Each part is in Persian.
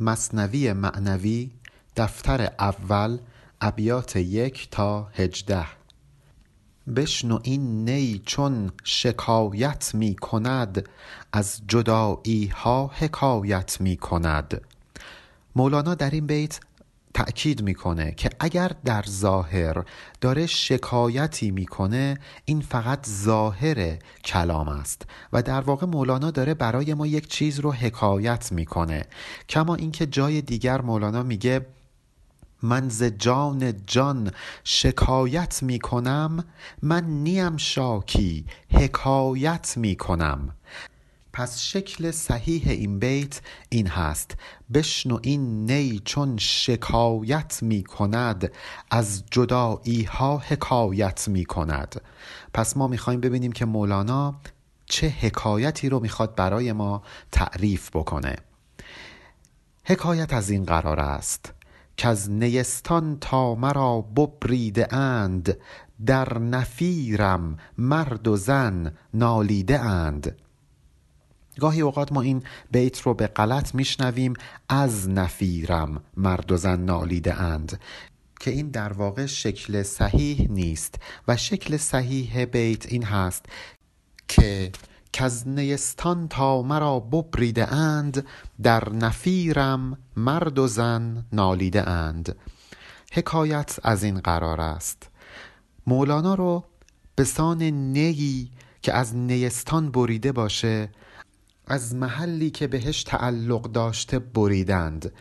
مثنوی معنوی دفتر اول ابیات 1 تا 18. بشنو این نی چون شکایت می کند، از جدایی ها حکایت می کند. مولانا در این بیت تأکید میکنه که اگر در ظاهر داره شکایتی میکنه، این فقط ظاهر کلام است و در واقع مولانا داره برای ما یک چیز رو حکایت میکنه. کما اینکه جای دیگر مولانا میگه من ز جان شکایت میکنم، من نیم شاکی حکایت میکنم. پس شکل صحیح این بیت این هست: بشنو این نی چون شکایت می کند، از جدایی ها حکایت می کند. پس ما می خواهیم ببینیم که مولانا چه حکایتی رو می خواد برای ما تعریف بکنه. حکایت از این قرار است که از نیستان تا مرا ببریده اند، در نفیرم مرد و زن نالیده اند. گاهی اوقات ما این بیت رو به غلط میشنویم: از نفیرم مرد و زن نالیده اند، که این در واقع شکل صحیح نیست و شکل صحیح بیت این هست که از نیستان تا مرا ببریده اند، در نفیرم مرد و زن نالیده اند. حکایت از این قرار است. مولانا رو به سان نیی که از نیستان بریده باشه، از محلی که بهش تعلق داشته بریدند.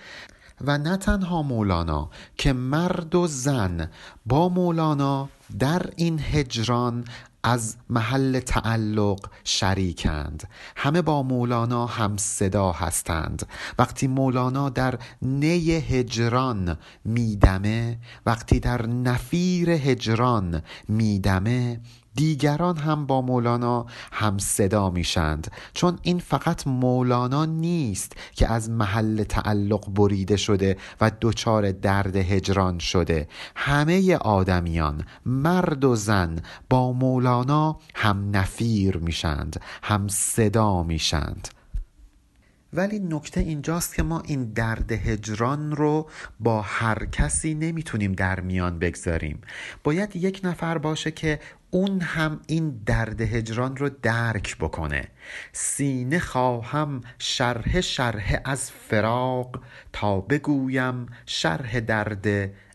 و نه تنها مولانا که مرد و زن با مولانا در این هجران از محل تعلق شریکند، همه با مولانا هم صدا هستند. وقتی مولانا در نی هجران میدمه، وقتی در نفیر هجران میدمه، دیگران هم با مولانا هم صدا میشند، چون این فقط مولانا نیست که از محل تعلق بریده شده و دچار درد هجران شده، همه آدمیان مرد و زن با مولانا هم نفیر میشند، هم صدا میشند. ولی نکته اینجاست که ما این درد هجران رو با هر کسی نمیتونیم در میان بگذاریم. باید یک نفر باشه که اون هم این درد هجران رو درک بکنه. سینه خواهم شرح از فراق، تا بگویم شرح درد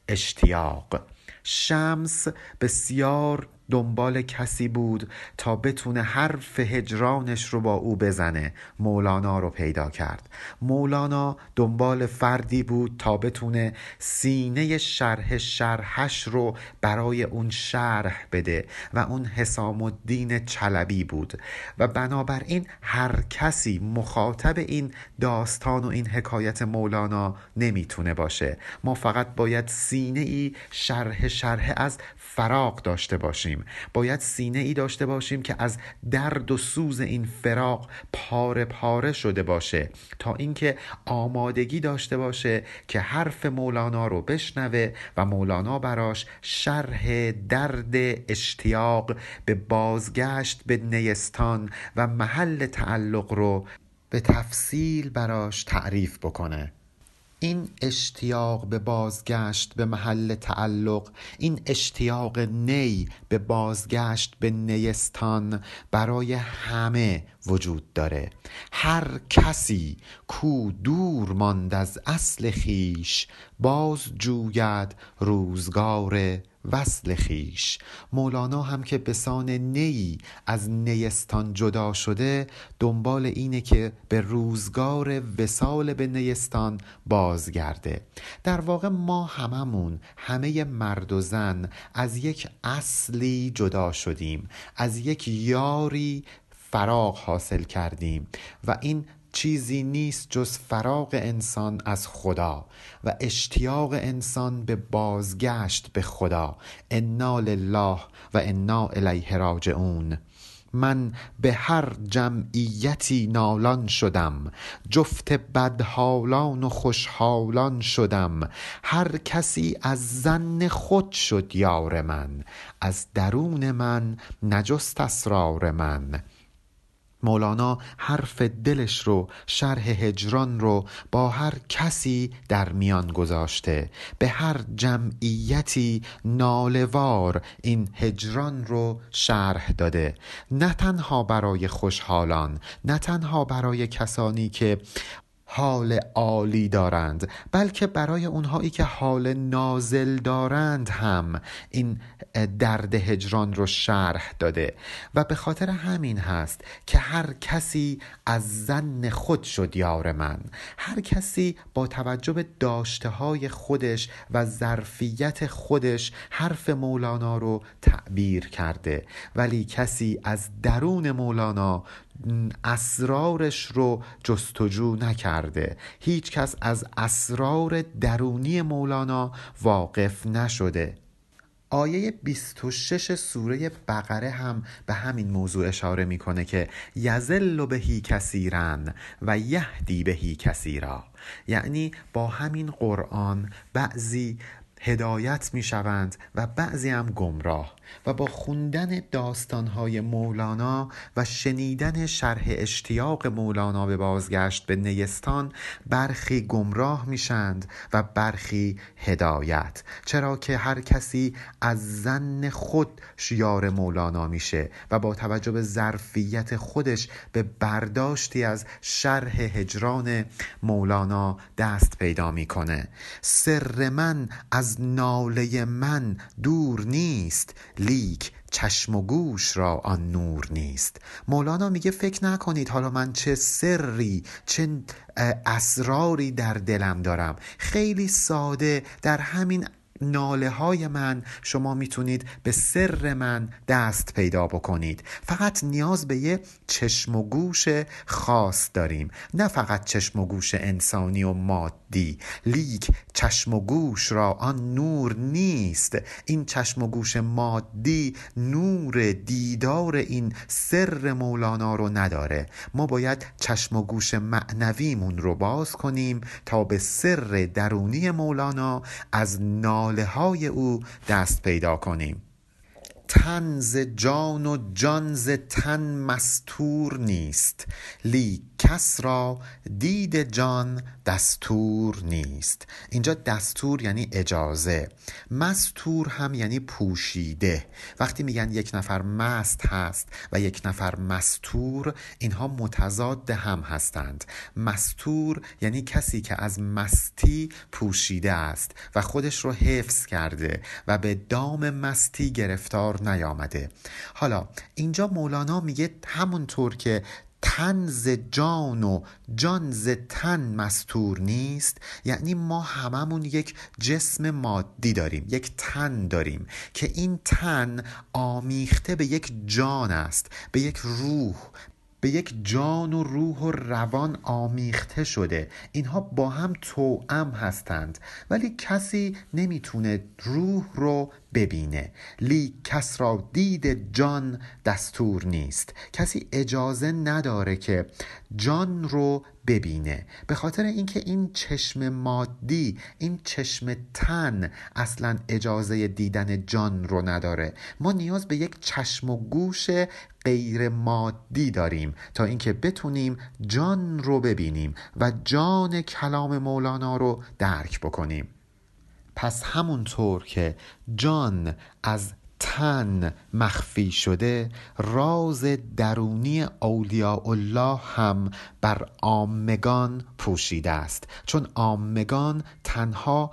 اشتیاق. شمس بسیار دنبال کسی بود تا بتونه حرف هجرانش رو با او بزنه، مولانا رو پیدا کرد. مولانا دنبال فردی بود تا بتونه سینه شرحش رو برای اون شرح بده و اون حسام الدین چلبی بود. و بنابراین هر کسی مخاطب این داستان و این حکایت مولانا نمیتونه باشه. ما فقط باید سینه ای شرح از فراق داشته باشیم. باید سینه ای داشته باشیم که از درد و سوز این فراق پاره پاره شده باشه، تا اینکه آمادگی داشته باشه که حرف مولانا رو بشنوه و مولانا براش شرح درد اشتیاق به بازگشت به نیستان و محل تعلق رو به تفصیل براش تعریف بکنه. این اشتیاق به بازگشت به محل تعلق، این اشتیاق نی به بازگشت به نیستان برای همه وجود داره. هر کسی کو دور ماند از اصل خیش، باز جوید روزگار وصل خیش. مولانا هم که به سان نی از نیستان جدا شده، دنبال اینه که به روزگار وصال به نیستان بازگرده. در واقع ما هممون، همه مرد و زن، از یک اصلی جدا شدیم، از یک یاری فراق حاصل کردیم و این چیزی نیست جز فراق انسان از خدا و اشتیاق انسان به بازگشت به خدا. انا لله و انا الیه راجعون. من به هر جمعیتی نالان شدم، جفت بدحالان و خوشحالان شدم. هر کسی از زن خود شد یار من، از درون من نجست اسرار من. مولانا حرف دلش رو، شرح هجران رو با هر کسی در میان گذاشته، به هر جمعیتی ناله‌وار این هجران رو شرح داده، نه تنها برای خوشحالان، نه تنها برای کسانی که حال عالی دارند، بلکه برای اونهایی که حال نازل دارند هم این درد هجران رو شرح داده. و به خاطر همین هست که هر کسی از ظن خود شد یار من. هر کسی با توجه به داشته‌های خودش و ظرفیت خودش حرف مولانا رو تعبیر کرده، ولی کسی از درون مولانا اسرارش رو جستجو نکرده. هیچ کس از اسرار درونی مولانا واقف نشده. آیه 26 سوره بقره هم به همین موضوع اشاره میکنه که یذل بهی کثیرا و یهدی بهی کثیرا، یعنی با همین قرآن بعضی هدایت میشوند و بعضی هم گمراه. و با خوندن داستانهای مولانا و شنیدن شرح اشتیاق مولانا به بازگشت به نیستان، برخی گمراه میشند و برخی هدایت، چرا که هر کسی از ظن خود یار مولانا میشه و با توجه به ظرفیت خودش به برداشتی از شرح هجران مولانا دست پیدا میکنه. سر من از ناله من دور نیست، لیک چشم و گوش را آن نور نیست. مولانا میگه فکر نکنید حالا من چه سری، چه اسراری در دلم دارم. خیلی ساده در همین ناله های من شما میتونید به سر من دست پیدا بکنید. فقط نیاز به یه چشم و گوش خاص داریم، نه فقط چشم و گوش انسانی و مادی. لیک چشم و گوش را آن نور نیست. این چشم و گوش مادی نور دیدار این سر مولانا رو نداره. ما باید چشم و گوش معنویمون رو باز کنیم تا به سر درونی مولانا از ناله های او دست پیدا کنیم. تن ز جان و جان ز تن مستور نیست، لیک کس را دید جان دستور نیست. اینجا دستور یعنی اجازه، مستور هم یعنی پوشیده. وقتی میگن یک نفر مست هست و یک نفر مستور، اینها متضاد هم هستند. مستور یعنی کسی که از مستی پوشیده است و خودش رو حفظ کرده و به دام مستی گرفتار نیامده. حالا اینجا مولانا میگه همونطور که تن ز جان و جان ز تن مستور نیست، یعنی ما هممون یک جسم مادی داریم، یک تن داریم که این تن آمیخته به یک جان است، به یک روح، به یک جان و روح و روان آمیخته شده. اینها با هم توأم هستند، ولی کسی نمیتونه روح رو ببینه. لیک کس را دید جان دستور نیست. کسی اجازه نداره که جان رو ببینه، به خاطر اینکه این چشم مادی، این چشم تن اصلا اجازه دیدن جان رو نداره. ما نیاز به یک چشم و گوش غیر مادی داریم تا اینکه بتونیم جان رو ببینیم و جان کلام مولانا رو درک بکنیم. پس همونطور که جان از تن مخفی شده، راز درونی اولیاء الله هم بر عامگان پوشیده است، چون عامگان تنها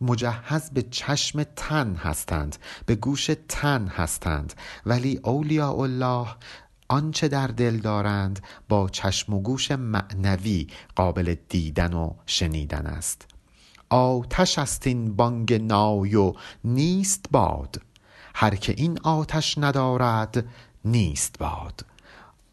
مجهز به چشم تن هستند، به گوش تن هستند، ولی اولیاء الله آنچه در دل دارند با چشم و گوش معنوی قابل دیدن و شنیدن است. آتش است این بانگ نای و نیست باد، هر که این آتش ندارد نیست باد.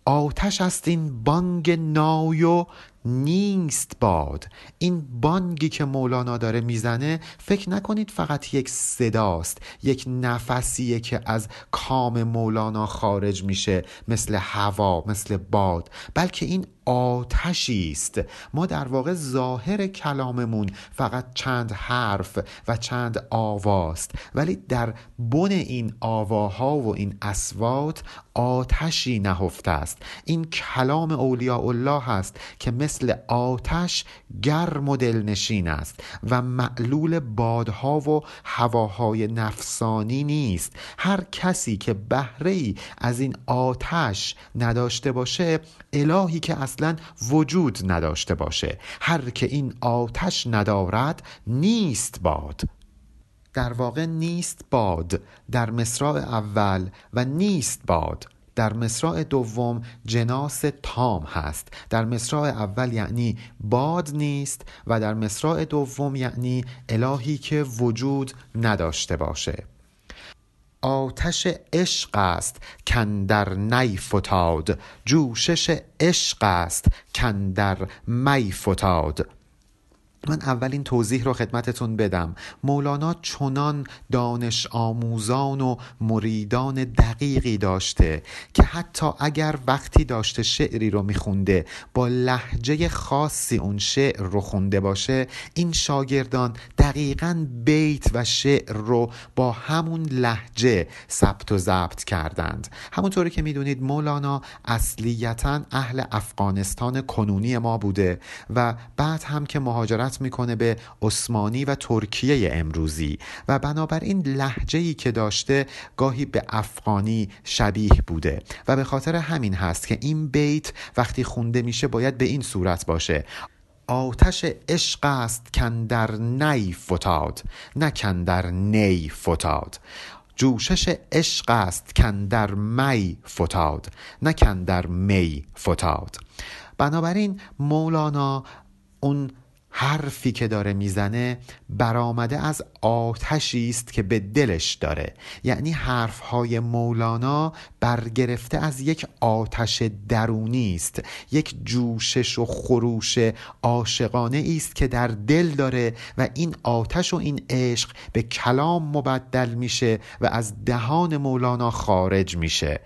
آتش است این بانگ نای و نیست باد. این بانگی که مولانا داره میزنه فکر نکنید فقط یک صداست، یک نفسیه که از کام مولانا خارج میشه مثل هوا، مثل باد، بلکه این آتشی است. ما در واقع ظاهر کلاممون فقط چند حرف و چند آواست، ولی در بن این آواها و این اصوات آتشی نهفته است. این کلام اولیاء الله است که مثل آتش گرم و دلنشین است و معلول بادها و هواهای نفسانی نیست. هر کسی که بهره‌ای از این آتش نداشته باشه، الهی که اصلا وجود نداشته باشه، هر که این آتش ندارد نیست باد. در واقع نیست باد در مصرع اول و نیست باد در مصرع دوم جناس تام هست. در مصرع اول یعنی باد نیست و در مصرع دوم یعنی الهی که وجود نداشته باشه. آتش عشق است کاندر نی فتاد، جوشش عشق است کاندر می فتاد. من اولین توضیح رو خدمتتون بدم. مولانا چنان دانش آموزان و مریدان دقیقی داشته که حتی اگر وقتی داشته شعری رو میخونده با لهجه خاصی اون شعر رو خونده باشه، این شاگردان دقیقاً بیت و شعر رو با همون لهجه ثبت و ضبط کردند. همونطوری که میدونید مولانا اصلیتاً اهل افغانستان کنونی ما بوده و بعد هم که مهاجرت میکنه به عثمانی و ترکیه امروزی و بنابراین لهجه‌ای که داشته گاهی به افغانی شبیه بوده و به خاطر همین هست که این بیت وقتی خونده میشه باید به این صورت باشه: آتش عشق است کاندر نی فتاد، نه کاندر نی فتاد. جوشش عشق است کاندر می فتاد، نه کاندر می فتاد. بنابراین مولانا اون حرفی که داره میزنه برآمده از آتشی است که به دلش داره، یعنی حرفهای مولانا برگرفته از یک آتش درونی است، یک جوشش و خروش عاشقانه است که در دل داره و این آتش و این عشق به کلام مبدل میشه و از دهان مولانا خارج میشه.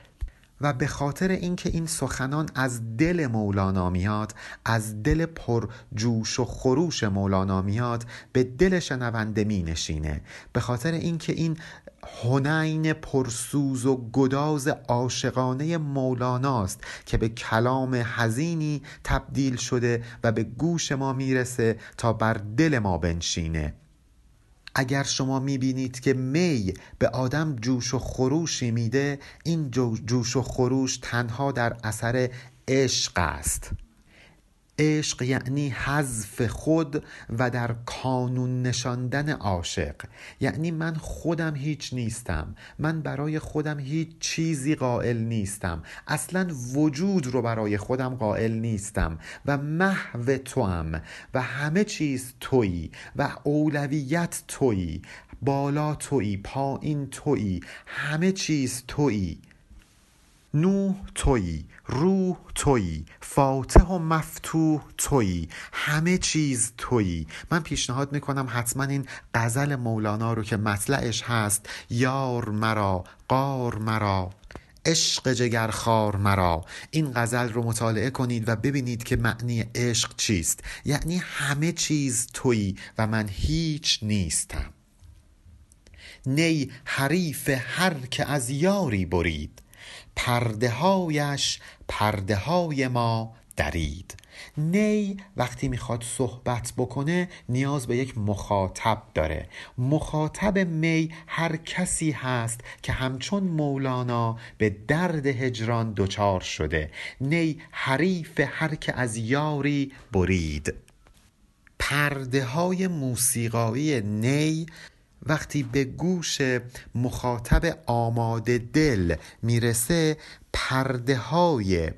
و به خاطر اینکه این سخنان از دل مولانا میاد، از دل پر جوش و خروش مولانا میاد، به دل شنونده می نشینه. به خاطر اینکه این حنین پرسوز و گداز عاشقانه مولاناست که به کلام حزینی تبدیل شده و به گوش ما میرسه تا بر دل ما بنشینه. اگر شما میبینید که می به آدم جوش و خروشی میده، این جوش و خروش تنها در اثر عشق است. عشق یعنی حذف خود و در کانون نشاندن عاشق، یعنی من خودم هیچ نیستم، من برای خودم هیچ چیزی قائل نیستم، اصلا وجود رو برای خودم قائل نیستم و محو توام و همه چیز تویی و اولویت تویی، بالا تویی، پایین تویی، همه چیز تویی. نوح تویی، روح تویی، فاتح و مفتوح تویی، همه چیز تویی. من پیشنهاد میکنم حتما این غزل مولانا رو که مطلعش هست: یار مرا، غار مرا، عشق جگرخوار مرا، این غزل رو مطالعه کنید و ببینید که معنی عشق چیست، یعنی همه چیز تویی و من هیچ نیستم. نی حریف هر که از یاری برید، پرده هایش پرده های ما درید. نی وقتی میخواد صحبت بکنه نیاز به یک مخاطب داره. مخاطب می هر کسی هست که همچون مولانا به درد هجران دچار شده. نی حریف هر که از یاری برید. پرده های موسیقایی نی وقتی به گوش مخاطب آماده دل میرسه، پرده های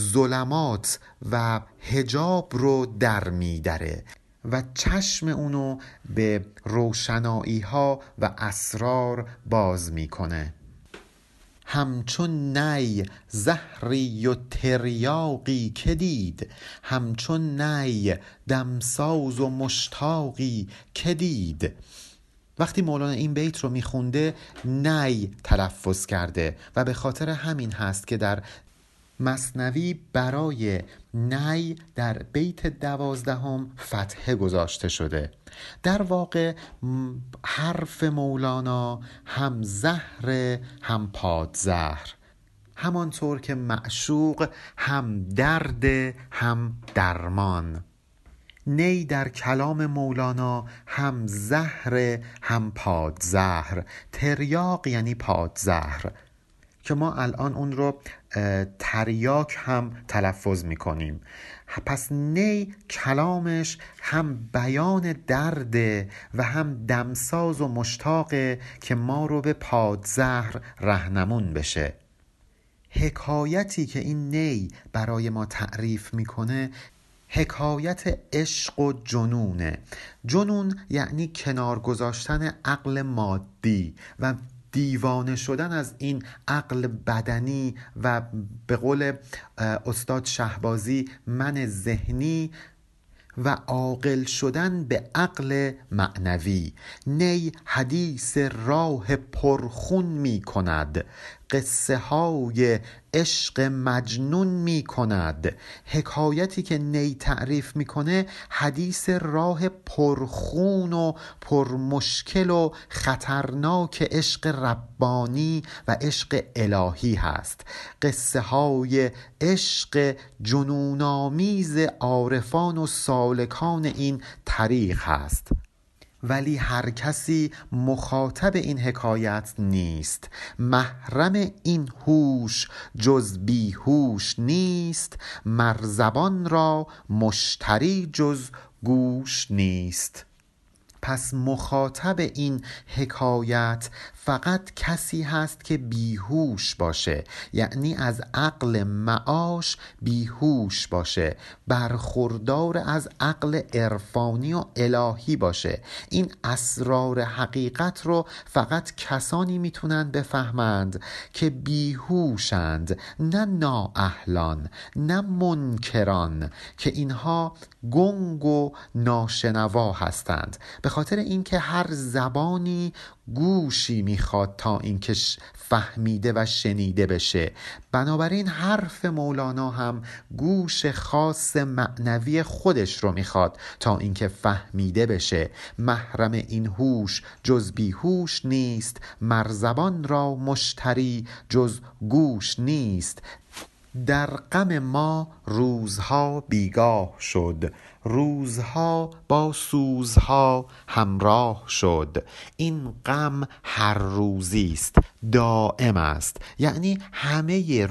ظلمات و حجاب رو در میدره و چشم اونو به روشنایی ها و اسرار باز میکنه. همچون نی زهری و تریاقی که دید، همچون نی دمساز و مشتاقی که دید. وقتی مولانا این بیت رو میخونده نی تلفظ کرده و به خاطر همین هست که در مثنوی برای نی در بیت 12 فتحه گذاشته شده. در واقع حرف مولانا هم زهر هم پادزهر، همانطور که معشوق هم درد هم درمان. نی در کلام مولانا هم زهر هم پادزهر، تریاق یعنی پادزهر که ما الان اون رو تریاک هم تلفظ میکنیم. پس نی کلامش هم بیان درد و هم دمساز و مشتاقه که ما رو به پادزهر رهنمون بشه. حکایتی که این نی برای ما تعریف میکنه حکایت عشق و جنونه. جنون یعنی کنار گذاشتن عقل مادی و دیوانه شدن از این عقل بدنی و به قول استاد شهبازی من ذهنی و عاقل شدن به عقل معنوی. نی حدیث راه پرخون می کند، قصه های عشق مجنون می کند. حکایتی که نی تعریف می کنه حدیث راه پرخون و پرمشکل و خطرناک عشق ربانی و عشق الهی هست، قصه های عشق جنون‌آمیز عارفان و سالکان این طریق هست. ولی هر کسی مخاطب این حکایت نیست، محرم این هوش جز بیهوش نیست، مرزبان را مشتری جز گوش نیست. پس مخاطب این حکایت فقط کسی هست که بیهوش باشه، یعنی از عقل معاش بیهوش باشه، برخوردار از عقل عرفانی و الهی باشه. این اسرار حقیقت رو فقط کسانی میتونن بفهمند که بیهوشند، نه نااهلان نه منکران که اینها گنگ و ناشنوا هستند. به خاطر اینکه هر زبانی گوشی میخواد تا اینکه فهمیده و شنیده بشه، بنابراین حرف مولانا هم گوش خاص معنوی خودش رو میخواد تا اینکه فهمیده بشه. محرم این هوش جز بیهوش نیست، مرزبان را مشتری جز گوش نیست. در غم ما روزها بیگاه شد، روزها با سوزها همراه شد. این غم هر روزی است، دائم است، یعنی همه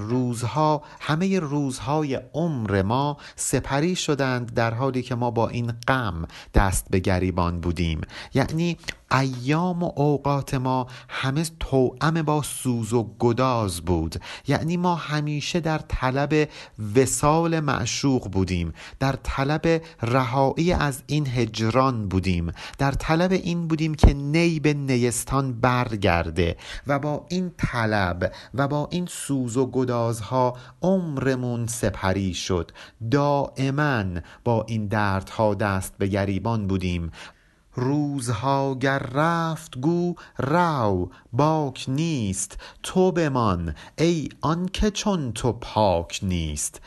روزهای عمر ما سپری شدند در حالی که ما با این غم دست به گریبان بودیم. یعنی ایام و اوقات ما همه توأم با سوز و گداز بود، یعنی ما همیشه در طلب وصال معشوق بودیم، در طلب رهایی از این هجران بودیم، در طلب این بودیم که نی به نیستان برگرده و با این طلب و با این سوز و گدازها عمرمون سپری شد. دائما با این دردها دست به گریبان بودیم. روزها گر رفت گو رو باک نیست، تو بمان ای آن که چون تو پاک نیست.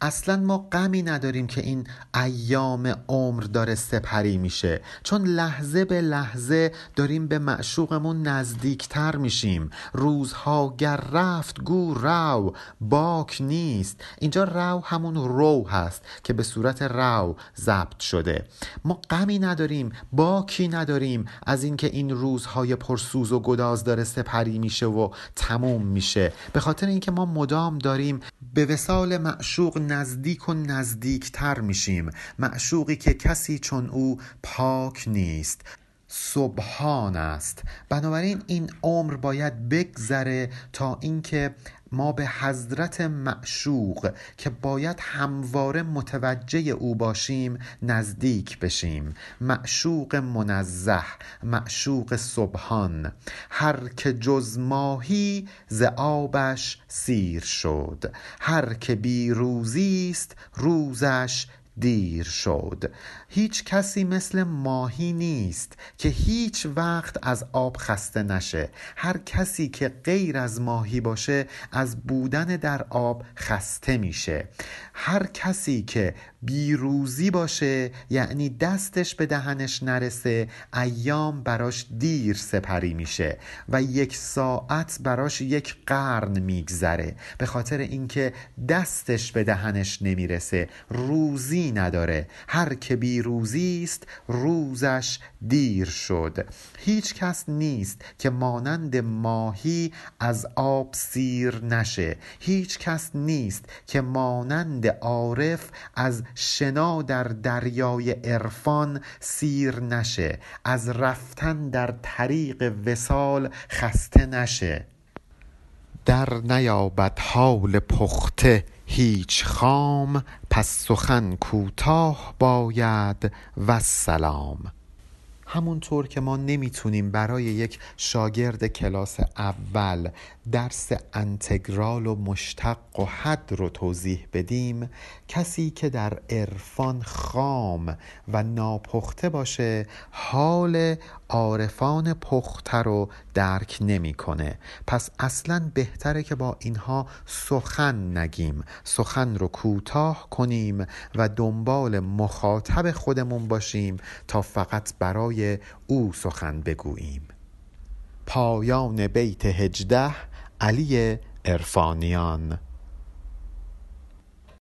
اصلا ما غمی نداریم که این ایام عمر داره سپری میشه، چون لحظه به لحظه داریم به معشوقمون نزدیکتر میشیم. روزها گر رفت گو رو باک نیست، اینجا رو همون رو هست که به صورت رو ضبط شده. ما غمی نداریم، باکی نداریم از اینکه این روزهای پرسوز و گداز داره سپری میشه و تموم میشه، به خاطر اینکه ما مدام داریم به وصال معشوق نزدیک و نزدیکتر میشیم. معشوقی که کسی چون او پاک نیست، سبحان است. بنابراین این عمر باید بگذره تا اینکه ما به حضرت معشوق که باید همواره متوجه او باشیم نزدیک بشیم. معشوق منزه، معشوق سبحان، هر که جز ماهی ز آبش سیر شد، هر که بی روزیست روزش دیر شد. هیچ کسی مثل ماهی نیست که هیچ وقت از آب خسته نشه. هر کسی که غیر از ماهی باشه از بودن در آب خسته میشه. هر کسی که بیروزی باشه، یعنی دستش به دهنش نرسه، ایام براش دیر سپری میشه و یک ساعت براش یک قرن میگذره، به خاطر اینکه دستش به دهنش نمیرسه، روزی نداره. هر که بیروزی است روزش دیر شد. هیچ کس نیست که مانند ماهی از آب سیر نشه. هیچ کس نیست که مانند عارف از شنا در دریای عرفان سیر نشه، از رفتن در طریق وصال خسته نشه. در نیابد حال پخته هیچ خام، پس سخن کوتاه باید و سلام. همونطور که ما نمیتونیم برای یک شاگرد کلاس اول درس انتگرال و مشتق و حد رو توضیح بدیم، کسی که در عرفان خام و ناپخته باشه حال عارفان پخته رو درک نمیکنه. پس اصلاً بهتره که با اینها سخن نگیم، سخن رو کوتاه کنیم و دنبال مخاطب خودمون باشیم تا فقط برای او سخن بگوییم. پایان بیت 18 علی عرفانیان.